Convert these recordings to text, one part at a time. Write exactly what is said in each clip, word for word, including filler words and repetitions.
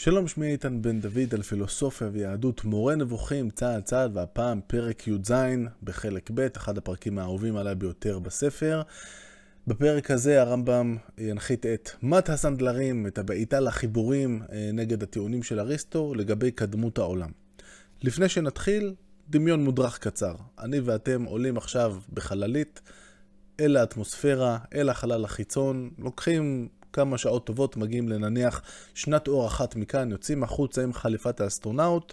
שלום, שמי איתן בן דוד על פילוסופיה ויהדות, מורה נבוכים צעד צעד, והפעם פרק י"ז בחלק ב', אחד הפרקים האהובים עליי ביותר בספר. בפרק הזה הרמב"ם ינחית את מת הסנדלרים, את הבעיטה לחיבורים נגד הטיעונים של אריסטו לגבי קדמות העולם. לפני שנתחיל, דמיון מודרך קצר. אני ואתם עולים עכשיו בחללית אל האטמוספירה, אל החלל החיצון, לוקחים כמה שעות טובות, מגיעים לנניח שנת אור אחת מכאן, יוצאים החוצה עם חליפת האסטרונאוט,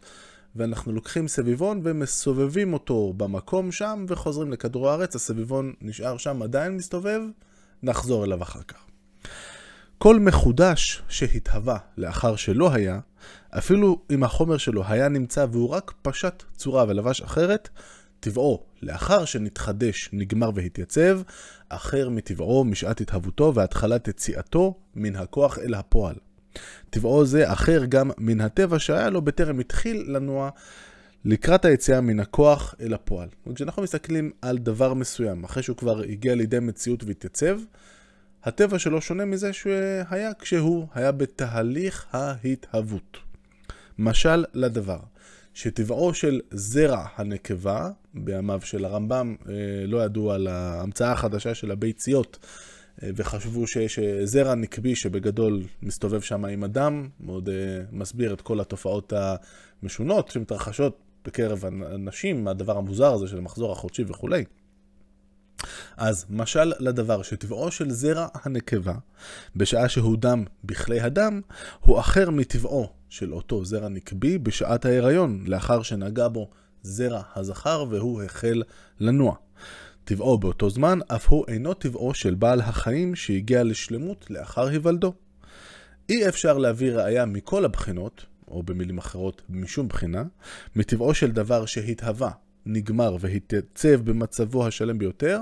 ואנחנו לוקחים סביבון ומסובבים אותו במקום שם, וחוזרים לכדור הארץ, הסביבון נשאר שם, עדיין מסתובב, נחזור אליו אחר כך. כל מחודש שהתהווה לאחר שלא היה, אפילו אם החומר שלו היה נמצא והוא רק פשט צורה ולבש אחרת, טבעו לאחר שנתחדש נגמר והתייצב, אחר מטבעו משעת התהוותו והתחלת יציאתו מן הכוח אל הפועל. טבעו זה אחר גם מן הטבע שהיה לו בטרם התחיל לנוע לקראת היציאה מן הכוח אל הפועל. כשאנחנו מסתכלים על דבר מסוים, אחרי שהוא כבר הגיע לידי מציאות והתייצב, הטבע שלו שונה מזה שהיה כשהוא היה בתהליך ההתהוות. משל לדבר. שטבעו של זרע הנקבה, בימיו של הרמב"ם לא ידעו על ההמצאה החדשה של הביציות, וחשבו שיש זרע נקבי שבגדול מסתובב שם עם אדם, מאוד מסביר את כל התופעות המשונות שמתרחשות בקרב הנשים, הדבר המוזר הזה של המחזור החודשי וכו'. אז משל לדבר שטבעו של זרע הנקבה, בשעה שהוא דם בכלי הדם, הוא אחר מטבעו של אותו זרע נקבי בשעת ההיריון, לאחר שנגע בו זרע הזכר והוא החל לנוע. טבעו באותו זמן, אף הוא אינו טבעו של בעל החיים שהגיע לשלמות לאחר היוולדו. אי אפשר להביא ראיה מכל הבחינות, או במילים אחרות משום בחינה, מטבעו של דבר שהתהווה, נגמר והתייצב במצבו השלם ביותר,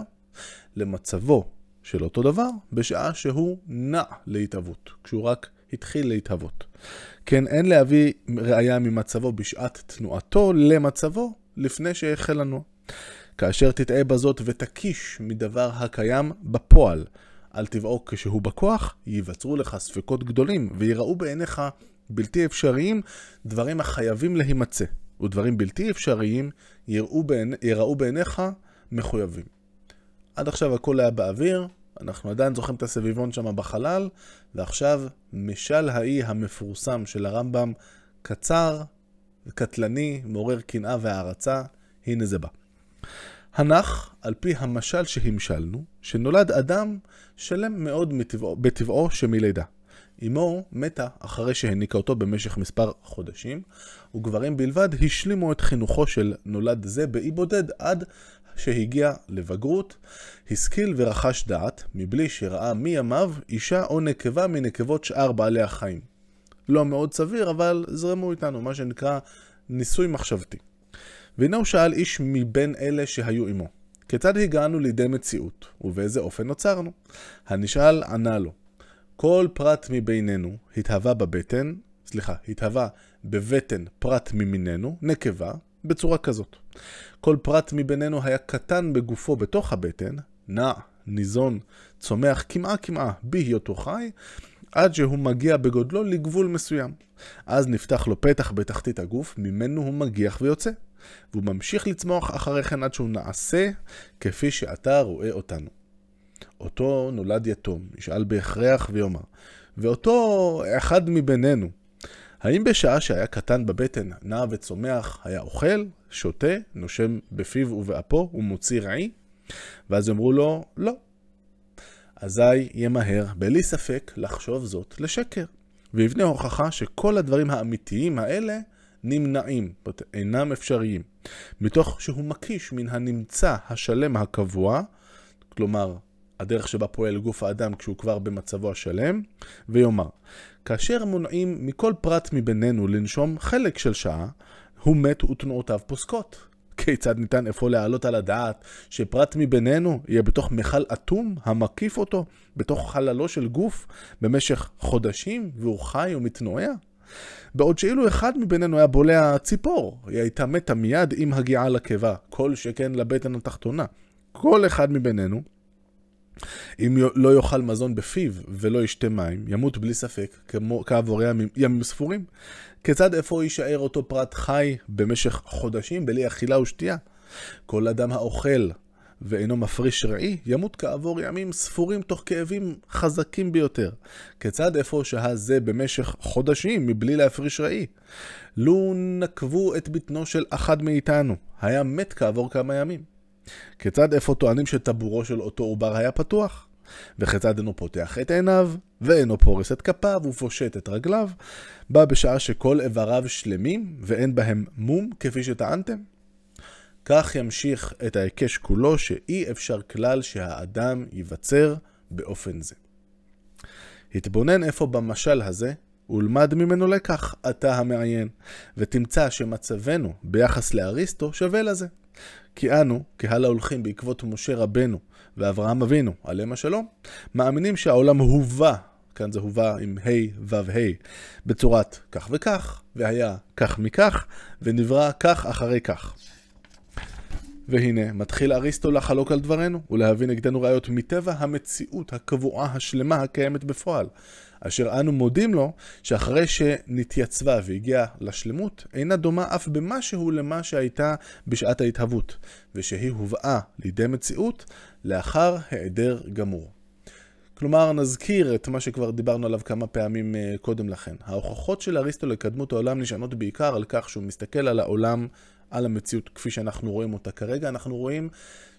למצבו של אותו דבר בשעה שהוא נע להתהוות, כשהוא רק התחיל להתהוות. כן, אין להביא ראיה ממצבו בשעת תנועתו למצבו לפני שהחל לנוע. כאשר תטעה בזאת ותקיש מדבר הקיים בפועל על טבעו כשהוא בכוח, ייווצרו לך ספקות גדולים ויראו בעיניך בלתי אפשריים דברים החייבים להימצא, ודברים בלתי אפשריים יראו, בעיני, יראו בעיניך מחויבים. עד עכשיו הכל היה באוויר, אנחנו עדיין זוכרים את הסביבון שם בחלל, ועכשיו משל האי המפורסם של הרמב"ם, קצר, קטלני, מעורר קנאה והערצה, הנה זה בא. הנח, על פי המשל שהמשלנו, שנולד אדם שלם מאוד מטבעו, בטבעו שמלידה. אמו מתה אחרי שהניקה אותו במשך מספר חודשים, וגברים בלבד השלימו את חינוכו של נולד זה באי בודד עד שהגיע לבגרות, השכיל ורכש דעת, מבלי שראה מימיו אישה או נקבה מנקבות שאר בעלי החיים. לא מאוד סביר, אבל זרמו איתנו, מה שנקרא ניסוי מחשבתי. והנה הוא שאל איש מבין אלה שהיו עמו, כיצד הגענו לידי מציאות, ובאיזה אופן נוצרנו? הנשאל ענה לו, כל פרט מבינינו התהווה בבטן, סליחה, התהווה בבטן פרט ממיננו, נקבה, בצורה כזאת. כל פרט מבינינו היה קטן בגופו בתוך הבטן, נע, ניזון, צומח כמעה כמעה בהיותו חי, עד שהוא מגיע בגודלו לגבול מסוים. אז נפתח לו פתח בתחתית הגוף, ממנו הוא מגיח ויוצא, והוא ממשיך לצמוח אחרי כן עד שהוא נעשה כפי שאתה רואה אותנו. אותו נולד יתום, ישאל בהכרח ויאמר, ואותו אחד מבינינו, האם בשעה שהיה קטן בבטן, נע וצומח, היה אוכל, שותה, נושם בפיו ובאפו ומוציא רעי? ואז אמרו לו, לא. אזי ימהר, בלי ספק, לחשוב זאת לשקר. ויבנה הוכחה שכל הדברים האמיתיים האלה נמנעים, אינם אפשריים, מתוך שהוא מקיש מן הנמצא השלם הקבוע, כלומר, הדרך שבה פועל גוף האדם כשהוא כבר במצבו השלם, ויאמר, כאשר מונעים מכל פרט מבינינו לנשום חלק של שעה, הוא מת ותנועותיו פוסקות. כיצד ניתן אפוא להעלות על הדעת שפרט מבינינו יהיה בתוך מחל אטום המקיף אותו, בתוך חללו של גוף, במשך חודשים, והוא חי ומתנועע? בעוד שאילו אחד מבינינו היה בולע ציפור, היא הייתה מתה מיד עם הגיעה לקיבה, כל שכן לבטן התחתונה. כל אחד מבינינו אם לא יאכל מזון בפיו ולא ישתה מים, ימות בלי ספק, כמו כעבור ימים ספורים. כיצד אפוא יישאר אותו פרט חי במשך חודשים בלי אכילה ושתייה? כל אדם האוכל ואינו מפריש רעי, ימות כעבור ימים ספורים תוך כאבים חזקים ביותר. כיצד אפוא שהה זה במשך חודשים מבלי להפריש רעי? לו נקבו את בטנו של אחד מאיתנו, היה מת כעבור כמה ימים. כיצד אפוא טוענים שטבורו של אותו עובר היה פתוח? וכיצד אינו פותח את עיניו, ואינו פורס את כפיו ופושט את רגליו, בא בשעה שכל איבריו שלמים ואין בהם מום כפי שטענתם? כך ימשיך את ההיקש כולו, שאי אפשר כלל שהאדם ייווצר באופן זה. התבונן אפוא במשל הזה, ולמד ממנו לקח, אתה המעיין, ותמצא שמצבנו ביחס לאריסטו שווה לזה. כי אנו, קהל ההולכים בעקבות משה רבנו ואברהם אבינו, עליהם השלום, מאמינים שהעולם הובא, כאן זה הובא עם ה' ו' ה', בצורת כך וכך, והיה כך מכך, ונברא כך אחרי כך. והנה, מתחיל אריסטו לחלוק על דברנו, ולהביא נגדנו ראיות מטבע המציאות הקבועה השלמה הקיימת בפועל, אשר אנו מודים לו שאחרי שנתייצבה והגיעה לשלמות, אינה דומה אף במשהו למה שהייתה בשעת ההתהוות, ושהיא הובאה לידי מציאות לאחר היעדר גמור. כלומר, נזכיר את מה שכבר דיברנו עליו כמה פעמים קודם לכן. ההוכחות של אריסטו לקדמות העולם נשענות בעיקר על כך שהוא מסתכל על העולם, על המציאות כפי שאנחנו רואים אותה כרגע. אנחנו רואים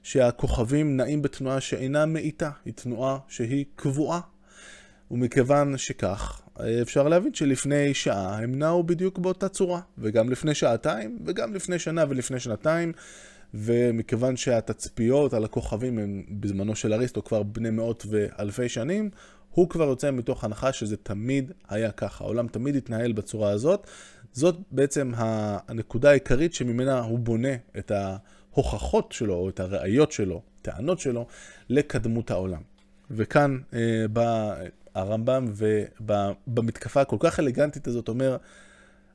שהכוכבים נעים בתנועה שאינה מאיתה, היא תנועה שהיא קבועה. ומכיוון שכך, אפשר להבין שלפני שעה הם נעו בדיוק באותה צורה, וגם לפני שעתיים, וגם לפני שנה ולפני שנתיים, ומכיוון שהתצפיות על הכוכבים הם בזמנו של אריסטו כבר בני מאות ואלפי שנים, הוא כבר יוצא מתוך הנחה שזה תמיד היה ככה, העולם תמיד התנהל בצורה הזאת. זאת בעצם הנקודה העיקרית שממנה הוא בונה את ההוכחות שלו, או את הראיות שלו, טענות שלו, לקדמות העולם. וכאן אה, בא הרמב"ם ובמתקפה הכל כך אלגנטית הזאת אומר,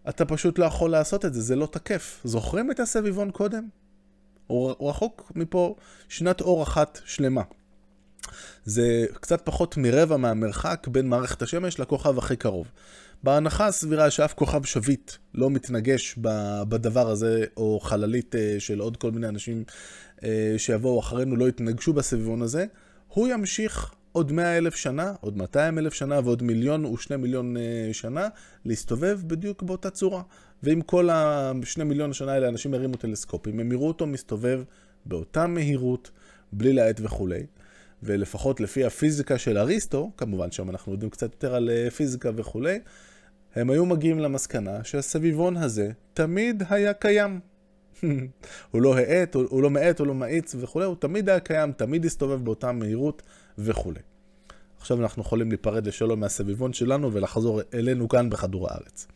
אתה פשוט לא יכול לעשות את זה, זה לא תקף. זוכרים את הסביבון קודם? הוא רחוק מפה שנת אור אחת שלמה. זה קצת פחות מרבע מהמרחק בין מערכת השמש לכוכב הכי קרוב. בהנחה הסבירה שאף כוכב שביט לא מתנגש בדבר הזה, או חללית של עוד כל מיני אנשים שיבואו אחרינו לא יתנגשו בסביבון הזה, הוא ימשיך עוד מאה אלף שנה, עוד מאתיים אלף שנה ועוד מיליון ושני מיליון שנה להסתובב בדיוק באותה צורה. ואם כל השני מיליון שנה האלה אנשים ירימו טלסקופים, הם יראו אותו מסתובב באותה מהירות, בלי להאט וכו'. ולפחות לפי הפיזיקה של אריסטו, כמובן שם אנחנו יודעים קצת יותר על פיזיקה וכו', הם היו מגיעים למסקנה שהסביבון הזה תמיד היה קיים. הוא לא האט, הוא לא מאט, הוא לא מאיץ וכו', הוא תמיד היה קיים, תמיד הסתובב באותה מהירות וכו'. עכשיו אנחנו יכולים להיפרד לשלום מהסביבון שלנו ולחזור אלינו כאן בכדור הארץ.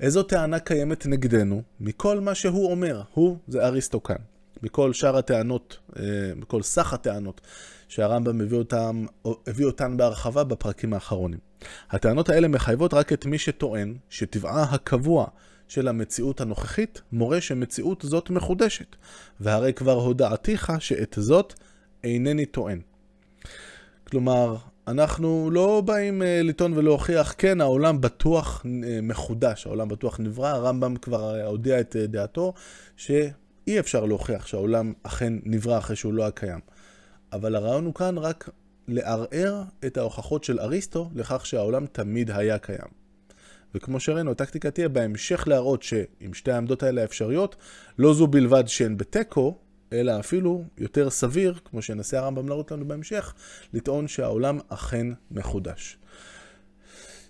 איזו טענה קיימת נגדנו מכל מה שהוא אומר, הוא זה אריסטו כאן. מכל שאר הטענות, מכל סך הטענות שהרמב"ם מביא אותם, הביא אותן בהרחבה בפרקים האחרונים. הטענות האלה מחייבות רק את מי שטוען שטבעה הקבוע של המציאות הנוכחית מורה שמציאות זאת מחודשת, והרי כבר הודעתיך שאת זאת אינני טוען. כלומר, אנחנו לא באים לטעון ולהוכיח, כן, העולם בטוח מחודש, העולם בטוח נברא. הרמב"ם כבר הודיע את דעתו שאי אפשר להוכיח שהעולם אכן נברא אחרי שהוא לא היה קיים. אבל הרעיון הוא כאן רק לערער את ההוכחות של אריסטו לכך שהעולם תמיד היה קיים. וכמו שראינו, הטקטיקה תהיה בהמשך להראות שעם שתי העמדות האלה האפשריות, לא זו בלבד שהן בתיקו, אלא אפילו יותר סביר, כמו שנסה הרמב"ם להראות לנו בהמשך, לטעון שהעולם אכן מחודש.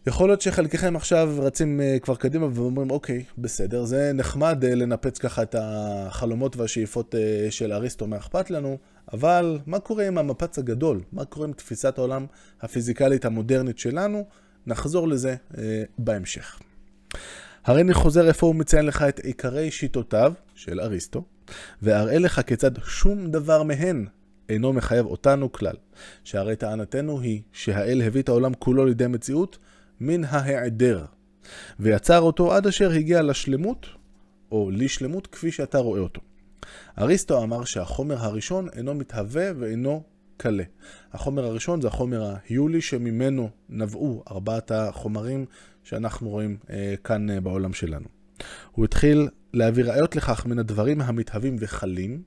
יכול להיות שחלקכם עכשיו רצים כבר קדימה ואומרים, אוקיי, בסדר, זה נחמד לנפץ ככה את החלומות והשאיפות של אריסטו, מה אכפת לנו, אבל מה קורה עם המפץ הגדול? מה קורה עם תפיסת העולם הפיזיקלית המודרנית שלנו? נחזור לזה אה, בהמשך. הרי אני חוזר איפה הוא מציין לך את עיקרי שיטותיו של אריסטו, ואראה לך כיצד שום דבר מהן אינו מחייב אותנו כלל, שהרי טענתנו היא שהאל הביא את העולם כולו לידי מציאות מן ההיעדר, ויצר אותו עד אשר הגיע לשלמות, או לשלמות כפי שאתה רואה אותו. אריסטו אמר שהחומר הראשון אינו מתהווה ואינו קלה. החומר הראשון זה החומר ההיולי שממנו נבעו ארבעת החומרים שאנחנו רואים אה, כאן אה, בעולם שלנו. הוא התחיל להביא ראיות לכך מן הדברים המתהווים וחלים,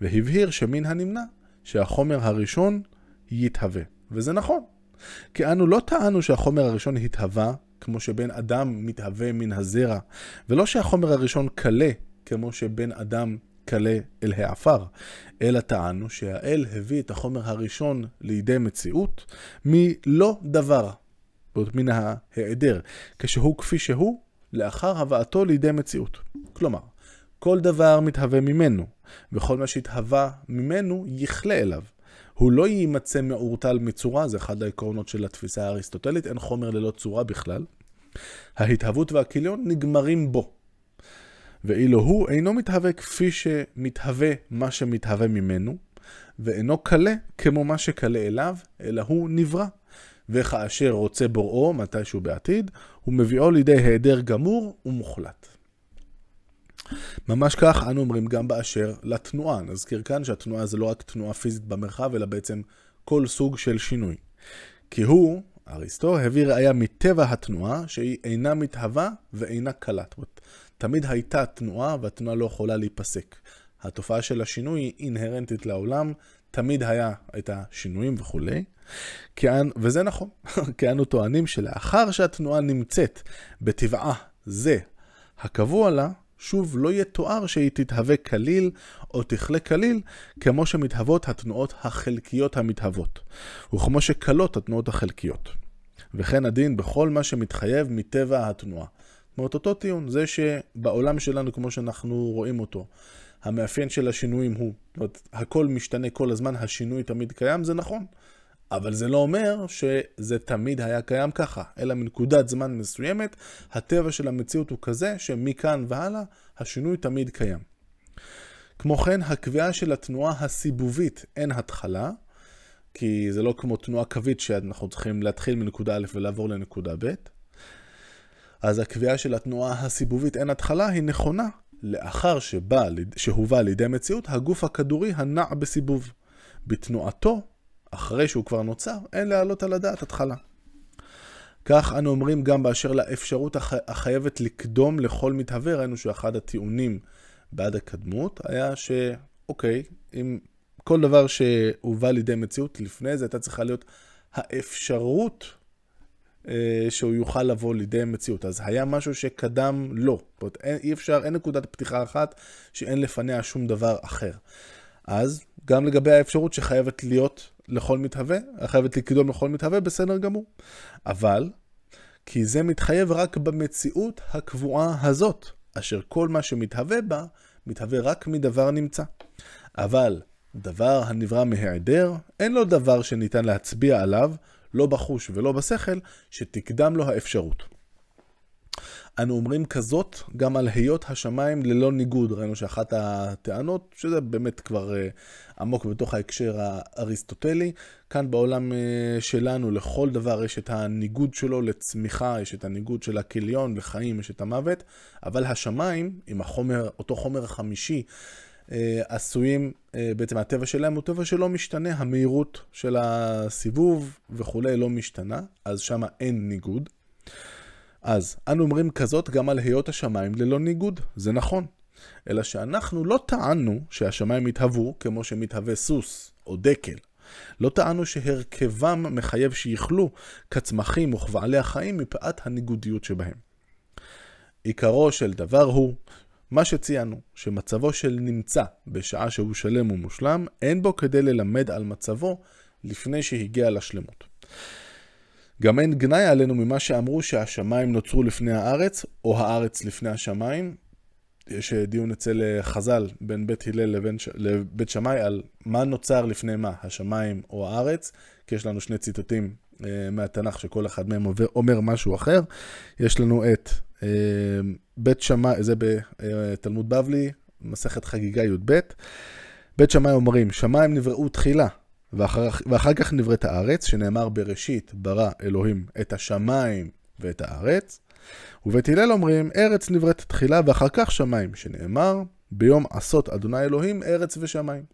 והבהיר שמן הנמנע שהחומר הראשון יתהווה. וזה נכון, כי אנו לא טענו שהחומר הראשון התהווה, כמו שבן אדם מתהווה מן הזרע, ולא שהחומר הראשון קלה, כמו שבן אדם קלה אל העפר, אלא טענו שהאל הביא את החומר הראשון לידי מציאות מלא דבר, מן ההיעדר, כשהוא כפי שהוא, לאחר הבאתו לידי מציאות. כלומר, כל דבר מתהווה ממנו, וכל מה שהתהווה ממנו יחלה אליו. הוא לא יימצא מעורטל מצורה, זה אחד העקרונות של התפיסה האריסטוטלית, אין חומר ללא צורה בכלל. ההתהוות והכיליון נגמרים בו. ואילו הוא אינו מתהווה כפי שמתהווה מה שמתהווה ממנו, ואינו קלה כמו מה שקלה אליו, אלא הוא נברא. וכאשר רוצה בוראו, מתישהו בעתיד, הוא מביאו לידי היעדר גמור ומוחלט. ממש כך אנו אומרים גם באשר לתנועה. נזכיר כאן שהתנועה זה לא רק תנועה פיזית במרחב, אלא בעצם כל סוג של שינוי. כי הוא, אריסטו, הביא ראיה מטבע התנועה שהיא אינה מתהווה ואינה קלת. תמיד הייתה תנועה והתנועה לא יכולה להיפסק. התופעה של השינוי היא אינהרנטית לעולם, תמיד היה את השינויים וכו'. וזה נכון, כי אנו טוענים שלאחר שהתנועה נמצאת בטבעה זה הקבוע לה, שוב לא יהיה תואר שהיא תתהווה כליל או תכלה כליל, כמו שמתהוות התנועות החלקיות המתהוות, וכמו שקלות התנועות החלקיות. וכן הדין בכל מה שמתחייב מטבע התנועה. זאת אומרת, אותו טיעון, זה שבעולם שלנו כמו שאנחנו רואים אותו, המאפיין של השינויים הוא, זאת אומרת, הכל משתנה כל הזמן, השינוי תמיד קיים, זה נכון. אבל זה לא אומר שזה תמיד היה קיים ככה, אלא מנקודת זמן מסוימת, הטבע של המציאות הוא כזה שמכאן והלאה השינוי תמיד קיים. כמו כן, הקביעה של התנועה הסיבובית אין התחלה, כי זה לא כמו תנועה קווית שאנחנו צריכים להתחיל מנקודה א' ולעבור לנקודה ב'. אז הקביעה של התנועה הסיבובית אין התחלה היא נכונה, לאחר שבא, שהובא לידי מציאות, הגוף הכדורי הנע בסיבוב. בתנועתו, אחרי שהוא כבר נוצר, אין להעלות על הדעת התחלה. כך אנו אומרים גם באשר לאפשרות הח... החייבת לקדום לכל מתהווה. ראינו שאחד הטיעונים בעד הקדמות היה שאוקיי, אם כל דבר שהובא לידי מציאות לפני זה, הייתה צריכה להיות האפשרות אה, שהוא יוכל לבוא לידי מציאות. אז היה משהו שקדם לא. אין, אי אפשר, אין נקודת פתיחה אחת שאין לפניה שום דבר אחר. אז גם לגבי האפשרות שחייבת להיות לכל מתהווה, חייבת לקדום לכל מתהווה, בסדר גמור. אבל, כי זה מתחייב רק במציאות הקבועה הזאת, אשר כל מה שמתהווה בה, מתהווה רק מדבר נמצא. אבל, דבר הנברא מהיעדר, אין לו דבר שניתן להצביע עליו, לא בחוש ולא בשכל, שתקדם לו האפשרות. אנו אומרים כזאת גם על היות השמיים ללא ניגוד. ראינו שאחת הטענות, שזה באמת כבר uh, עמוק בתוך ההקשר האריסטוטלי, כאן בעולם uh, שלנו לכל דבר יש את הניגוד שלו לצמיחה, יש את הניגוד של הכיליון, לחיים יש את המוות, אבל השמיים, עם החומר, אותו חומר חמישי, uh, עשויים, uh, בעצם הטבע שלהם הוא טבע שלא משתנה, המהירות של הסיבוב וכולי לא משתנה, אז שם אין ניגוד. אז אנו אומרים כזאת גם על היות השמיים ללא ניגוד, זה נכון. אלא שאנחנו לא טענו שהשמיים יתהוו כמו שמתהווה סוס או דקל. לא טענו שהרכבם מחייב שיחלו כצמחים וכבעלי החיים מפאת הניגודיות שבהם. עיקרו של דבר הוא מה שציינו, שמצבו של נמצא בשעה שהוא שלם ומושלם, אין בו כדי ללמד על מצבו לפני שהגיע לשלמות. גם אין גנאי עלינו ממה שאמרו שהשמיים נוצרו לפני הארץ, או הארץ לפני השמיים. יש דיון אצל חז"ל בין בית הלל לבין ש... לבית שמאי על מה נוצר לפני מה, השמיים או הארץ, כי יש לנו שני ציטוטים אה, מהתנ"ך שכל אחד מהם עובר, אומר משהו אחר. יש לנו את אה, בית שמאי, זה בתלמוד בבלי, מסכת חגיגה י"ב. בית שמאי אומרים, שמיים נבראו תחילה. ואחר, ואחר כך נבראת הארץ, שנאמר בראשית ברא אלוהים את השמיים ואת הארץ. ובית הלל אומרים, ארץ נבראת תחילה ואחר כך שמיים, שנאמר ביום עשות אדוני אלוהים ארץ ושמיים.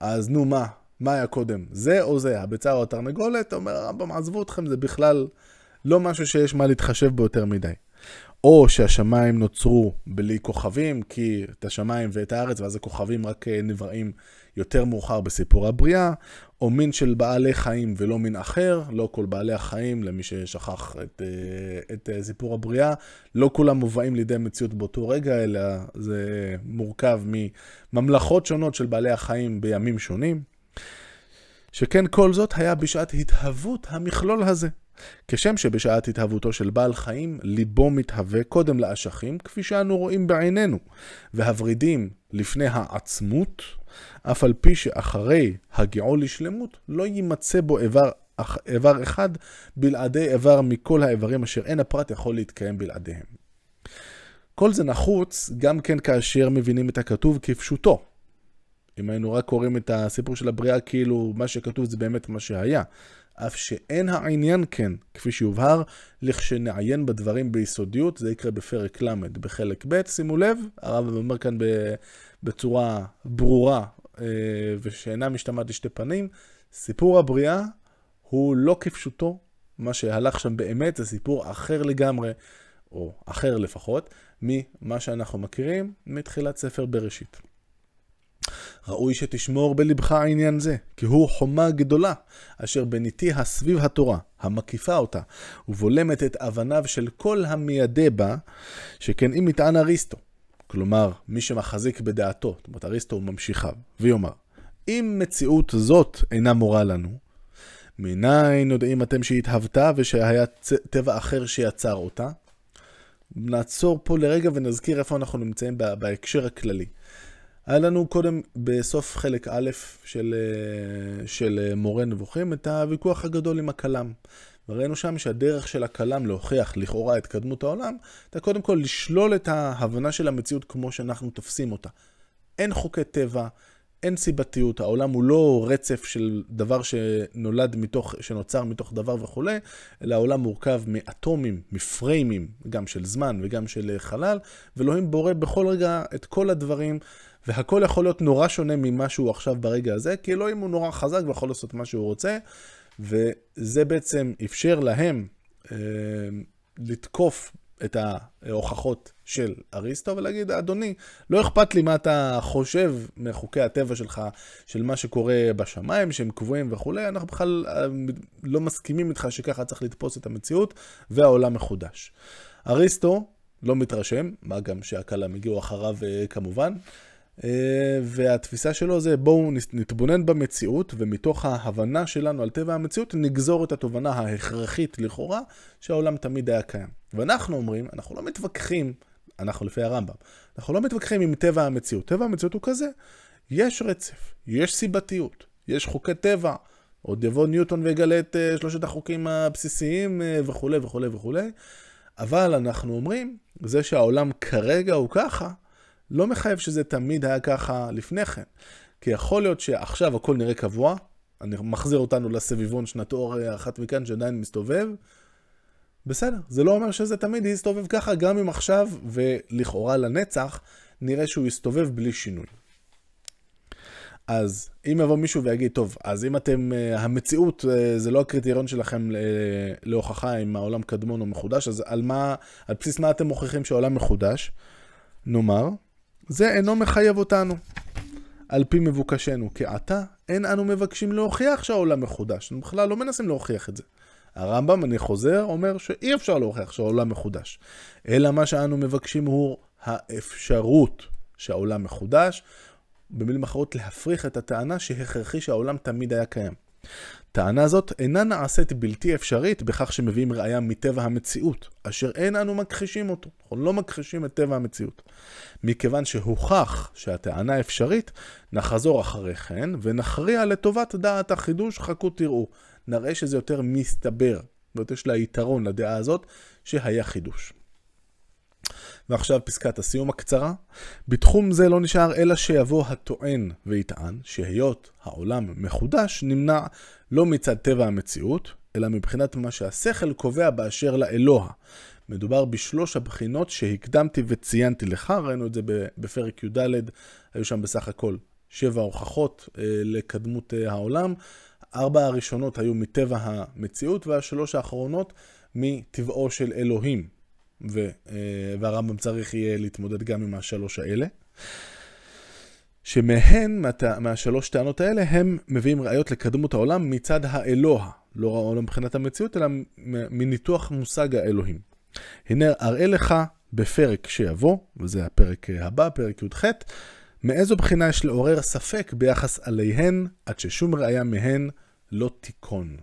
אז נו מה, מה היה קודם, זה או זה, הביצה או התרנגולת, אומר הרמב"ם, עזבו אתכם, זה בכלל לא משהו שיש מה להתחשב בו יותר מדי. או שהשמיים נוצרו בלי כוכבים, כי את השמיים ואת הארץ, ואז הכוכבים רק נבראים יותר מאוחר בסיפור הבריאה, או מין של בעלי חיים ולא מין אחר, לא כל בעלי החיים, למי ששכח את, את סיפור הבריאה, לא כולם מובאים לידי מציאות באותו רגע, אלא זה מורכב מממלכות שונות של בעלי החיים בימים שונים. שכן כל זאת היה בשעת התהוות המכלול הזה. כשם שבשעת התהוותו של בעל חיים, ליבו מתהווה קודם לאשכים, כפי שאנו רואים בעינינו, והברידים לפני העצמות, אף על פי שאחרי הגיעו לשלמות, לא יימצא בו איבר, איבר אחד בלעדי איבר מכל האיברים אשר אין הפרט יכול להתקיים בלעדיהם. כל זה נחוץ גם כן כאשר מבינים את הכתוב כפשוטו. אם היינו רק קוראים את הסיפור של הבריאה, כאילו מה שכתוב זה באמת מה שהיה. אף שאין העניין כן, כפי שיובהר, לכשנעיין בדברים ביסודיות, זה יקרה בפרק למד, בחלק ב', שימו לב, הרב אומר כאן בצורה ברורה, ושאינה משתמעת לשתי פנים, סיפור הבריאה הוא לא כפשוטו, מה שהלך שם באמת זה סיפור אחר לגמרי, או אחר לפחות, ממה שאנחנו מכירים מתחילת ספר בראשית. ראוי שתשמור בלבך העניין זה, כי הוא חומה גדולה, אשר בניתיה סביב התורה, המקיפה אותה, ובולמת את אבניו של כל המיידה בה, שכן אם יטען אריסטו, כלומר, מי שמחזיק בדעתו, זאת אומרת, אריסטו הוא ממשיכיו, ויאמר, אם מציאות זאת אינה מורה לנו, מניין יודעים אתם שהתהוותה ושהיה טבע אחר שיצר אותה? נעצור פה לרגע ונזכיר איפה אנחנו נמצאים בהקשר הכללי. היה לנו קודם בסוף חלק א' של, של מורה נבוכים את הוויכוח הגדול עם הכלם. וראינו שם שהדרך של הכלם להוכיח לכאורה את קדמות העולם, אתה קודם כל לשלול את ההבנה של המציאות כמו שאנחנו תופסים אותה. אין חוקי טבע, אין סיבתיות, העולם הוא לא רצף של דבר שנולד מתוך, שנוצר מתוך דבר וכו', אלא העולם מורכב מאטומים, מפריימים, גם של זמן וגם של חלל, ואלוהים בורא בכל רגע את כל הדברים, והכל יכול להיות נורא שונה ממה שהוא עכשיו ברגע הזה, כי אלוהים הוא נורא חזק ויכול לעשות מה שהוא רוצה, וזה בעצם אפשר להם אה, לתקוף את ההוכחות של אריסטו, ולהגיד, אדוני, לא אכפת לי מה אתה חושב מחוקי הטבע שלך, של מה שקורה בשמיים, שהם קבועים וכו', אנחנו בכלל לא מסכימים איתך שככה צריך לתפוס את המציאות, והעולם מחודש. אריסטו לא מתרשם, מה גם שהכלם הגיעו אחריו כמובן, והתפיסה שלו זה בואו נתבונן במציאות ומתוך ההבנה שלנו על טבע המציאות נגזור את התובנה ההכרחית לכאורה שהעולם תמיד היה קיים. ואנחנו אומרים, אנחנו לא מתווכחים, אנחנו לפי הרמב"ם, אנחנו לא מתווכחים עם טבע המציאות. טבע המציאות הוא כזה, יש רצף, יש סיבתיות, יש חוקי טבע, עוד יבוא ניוטון ויגלה את שלושת החוקים הבסיסיים וכו' וכו' וכו'. אבל אנחנו אומרים, זה שהעולם כרגע הוא ככה, לא מחייב שזה תמיד היה ככה לפני כן. כי יכול להיות שעכשיו הכל נראה קבוע, אני מחזיר אותנו לסביבון שנת אור אחת מכאן שעדיין מסתובב, בסדר, זה לא אומר שזה תמיד יסתובב ככה, גם אם עכשיו ולכאורה לנצח, נראה שהוא יסתובב בלי שינוי. אז אם יבוא מישהו ויגיד, טוב, אז אם אתם, המציאות זה לא הקריטריון שלכם להוכחה אם העולם קדמון או מחודש, אז על מה, על בסיס מה אתם מוכיחים שהעולם מחודש? נאמר, זה אינו מחייב אותנו. על פי מבוקשנו, כי עתה אין אנו מבקשים להוכיח שהעולם מחודש. אנחנו בכלל לא מנסים להוכיח את זה. הרמב"ם, אני חוזר, אומר שאי אפשר להוכיח שהעולם מחודש. אלא מה שאנו מבקשים הוא האפשרות שהעולם מחודש, במילים אחרות להפריך את הטענה שהכרחי שהעולם תמיד היה קיים. טענה זאת אינה נעשית בלתי אפשרית בכך שמביאים ראייה מטבע המציאות, אשר אין אנו מכחישים אותו, אנחנו לא מכחישים את טבע המציאות. מכיוון שהוכח שהטענה אפשרית, נחזור אחרי כן ונכריע לטובת דעת החידוש, חכו תראו, נראה שזה יותר מסתבר, זאת יש לה יתרון לדעה הזאת שהיה חידוש. ועכשיו פסקת הסיום הקצרה. בתחום זה לא נשאר אלא שיבוא הטוען ויטען שהיות העולם מחודש נמנע לא מצד טבע המציאות, אלא מבחינת מה שהשכל קובע באשר לאלוה. מדובר בשלוש הבחינות שהקדמתי וציינתי לך, ראינו את זה בפרק י' ד', היו שם בסך הכל שבע הוכחות לקדמות העולם. ארבע הראשונות היו מטבע המציאות, והשלוש האחרונות מטבעו של אלוהים. והרמב"ם צריך יהיה להתמודד גם עם השלוש האלה. שמהן, מהשלוש טענות האלה, הם מביאים ראיות לקדמות העולם מצד האלוה. לא מבחינת המציאות, אלא מניתוח מושג האלוהים. הנה אראה לך בפרק שיבוא, וזה הפרק הבא, פרק י"ח, מאיזו בחינה יש לעורר ספק ביחס עליהן, עד ששום ראיה מהן לא תיקון.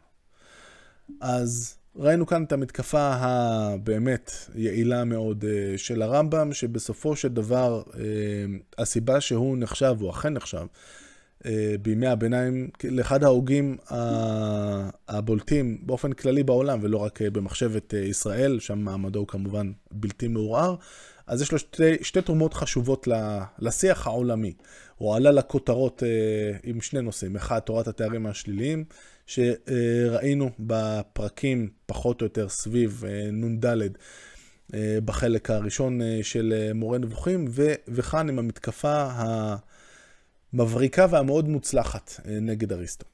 אז ראינו כאן את המתקפה הבאמת יעילה מאוד של הרמב"ם, שבסופו של דבר הסיבה שהוא נחשב, הוא אכן נחשב, בימי הביניים, לאחד ההוגים הבולטים באופן כללי בעולם, ולא רק במחשבת ישראל, שם מעמדו הוא כמובן בלתי מעורער, אז יש לו שתי, שתי תרומות חשובות לשיח העולמי. הוא עלה לכותרות עם שני נושאים. אחד, תורת התארים השליליים, שראינו בפרקים פחות או יותר סביב נ"ד, בחלק הראשון של מורה נבוכים, וכאן עם המתקפה ה... מבריקה והמאוד מוצלחת נגד אריסטו.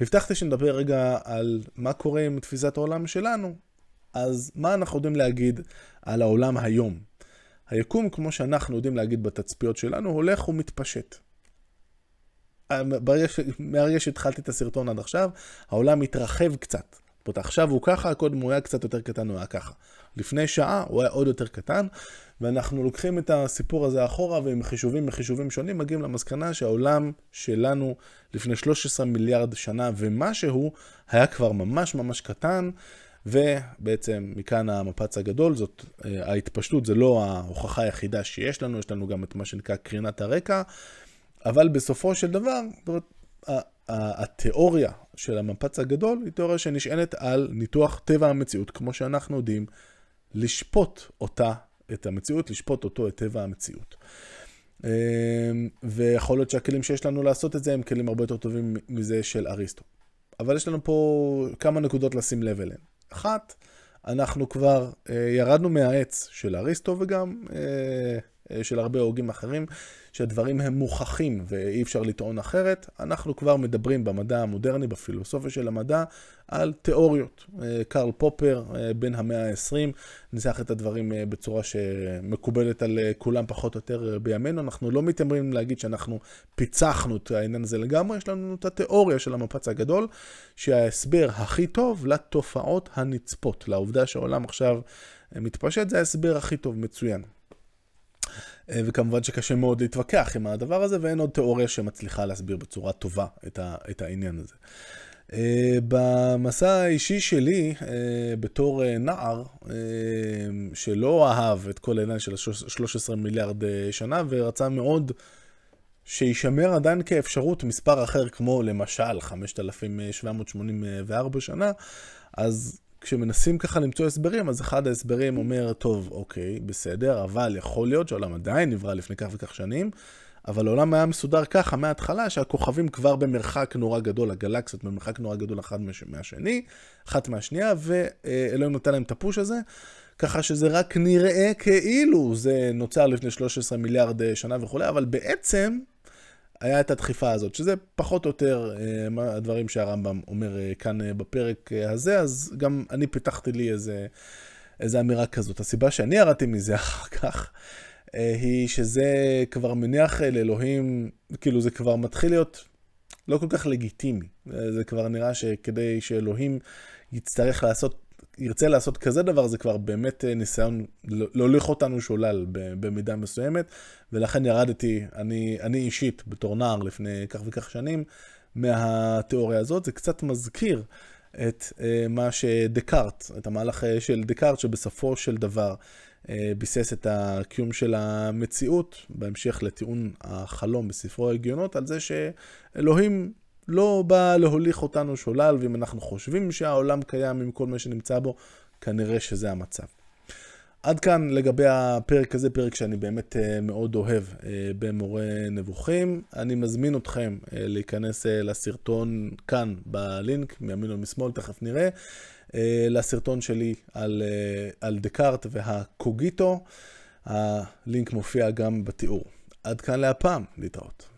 הבטחתי שנדבר רגע על מה קורה עם תפיסת העולם שלנו, אז מה אנחנו יודעים להגיד על העולם היום? היקום, כמו שאנחנו יודעים להגיד בתצפיות שלנו, הולך ומתפשט. מהרגע שהתחלתי את הסרטון עד עכשיו, העולם מתרחב קצת. זאת אומרת, עכשיו הוא ככה, קודם הוא היה קצת יותר קטן, הוא היה ככה. לפני שעה הוא היה עוד יותר קטן, ואנחנו לוקחים את הסיפור הזה אחורה, ועם חישובים מחישובים שונים, מגיעים למסקנה שהעולם שלנו לפני שלוש עשרה מיליארד שנה, ומה שהוא היה כבר ממש ממש קטן, ובעצם מכאן המפץ הגדול, זאת ההתפשטות, זה לא ההוכחה היחידה שיש לנו, יש לנו גם את מה שנקרא קרינת הרקע, אבל בסופו של דבר, זאת אומרת, התיאוריה של המפץ הגדול היא תיאוריה שנשענת על ניתוח טבע המציאות, כמו שאנחנו יודעים לשפוט אותה, את המציאות, לשפוט אותו, את טבע המציאות. ויכול להיות שהכלים שיש לנו לעשות את זה הם כלים הרבה יותר טובים מזה של אריסטו. אבל יש לנו פה כמה נקודות לשים לב אליהן. אחת, אנחנו כבר ירדנו מהעץ של אריסטו וגם של הרבה הוגים אחרים, שהדברים הם מוכחים ואי אפשר לטעון אחרת. אנחנו כבר מדברים במדע המודרני, בפילוסופיה של המדע, על תיאוריות. קרל פופר, בין המאה ה-עשרים, ניסח את הדברים בצורה שמקובלת על כולם פחות או יותר בימינו. אנחנו לא מתיימרים להגיד שאנחנו פיצחנו את העניין הזה לגמרי, יש לנו את התיאוריה של המפץ הגדול, שההסבר הכי טוב לתופעות הנצפות, לעובדה שהעולם עכשיו מתפשט, זה ההסבר הכי טוב, מצוין. וכמובן שקשה מאוד להתווכח עם הדבר הזה, ואין עוד תיאוריה שמצליחה להסביר בצורה טובה את, ה, את העניין הזה. במסע האישי שלי, בתור נער, שלא אהב את כל העניין של שלוש עשרה מיליארד שנה, ורצה מאוד שישמר עדיין כאפשרות מספר אחר, כמו למשל חמשת אלפים שבע מאות שמונים וארבע שנה, אז כשמנסים ככה למצוא הסברים, אז אחד ההסברים אומר, טוב, אוקיי, בסדר, אבל יכול להיות שהעולם עדיין נברא לפני כך וכך שנים, אבל העולם היה מסודר ככה מההתחלה, שהכוכבים כבר במרחק נורא גדול, הגלקסיות במרחק נורא גדול אחד מהשני, אחת מהשנייה, ואלוהים נותן להם את הפוש הזה, ככה שזה רק נראה כאילו זה נוצר לפני שלוש עשרה מיליארד שנה וכולי, אבל בעצם היה את הדחיפה הזאת, שזה פחות או יותר הדברים שהרמב"ם אומר כאן בפרק הזה, אז גם אני פיתחתי לי איזה, איזה אמירה כזאת. הסיבה שאני הראתי מזה אחר כך, היא שזה כבר מניח לאלוהים, כאילו זה כבר מתחיל להיות לא כל כך לגיטימי. זה כבר נראה שכדי שאלוהים יצטרך לעשות, ירצה לעשות כזה דבר, זה כבר באמת ניסיון להוליך אותנו שולל במידה מסוימת, ולכן ירדתי, אני, אני אישית בתור נער לפני כך וכך שנים, מהתיאוריה הזאת. זה קצת מזכיר את מה שדקארט, את המהלך של דקארט, שבסופו של דבר ביסס את הקיום של המציאות, בהמשך לטיעון החלום בספרו ההגיונות, על זה שאלוהים לא בא להוליך אותנו שולל, ואם אנחנו חושבים שהעולם קיים עם כל מה שנמצא בו, כנראה שזה המצב. עד כאן לגבי הפרק הזה, פרק שאני באמת מאוד אוהב במורה נבוכים. אני מזמין אתכם להיכנס לסרטון כאן בלינק, מימין או משמאל, תכף נראה, לסרטון שלי על, על דקארט והקוגיטו. הלינק מופיע גם בתיאור. עד כאן להפעם, להתראות.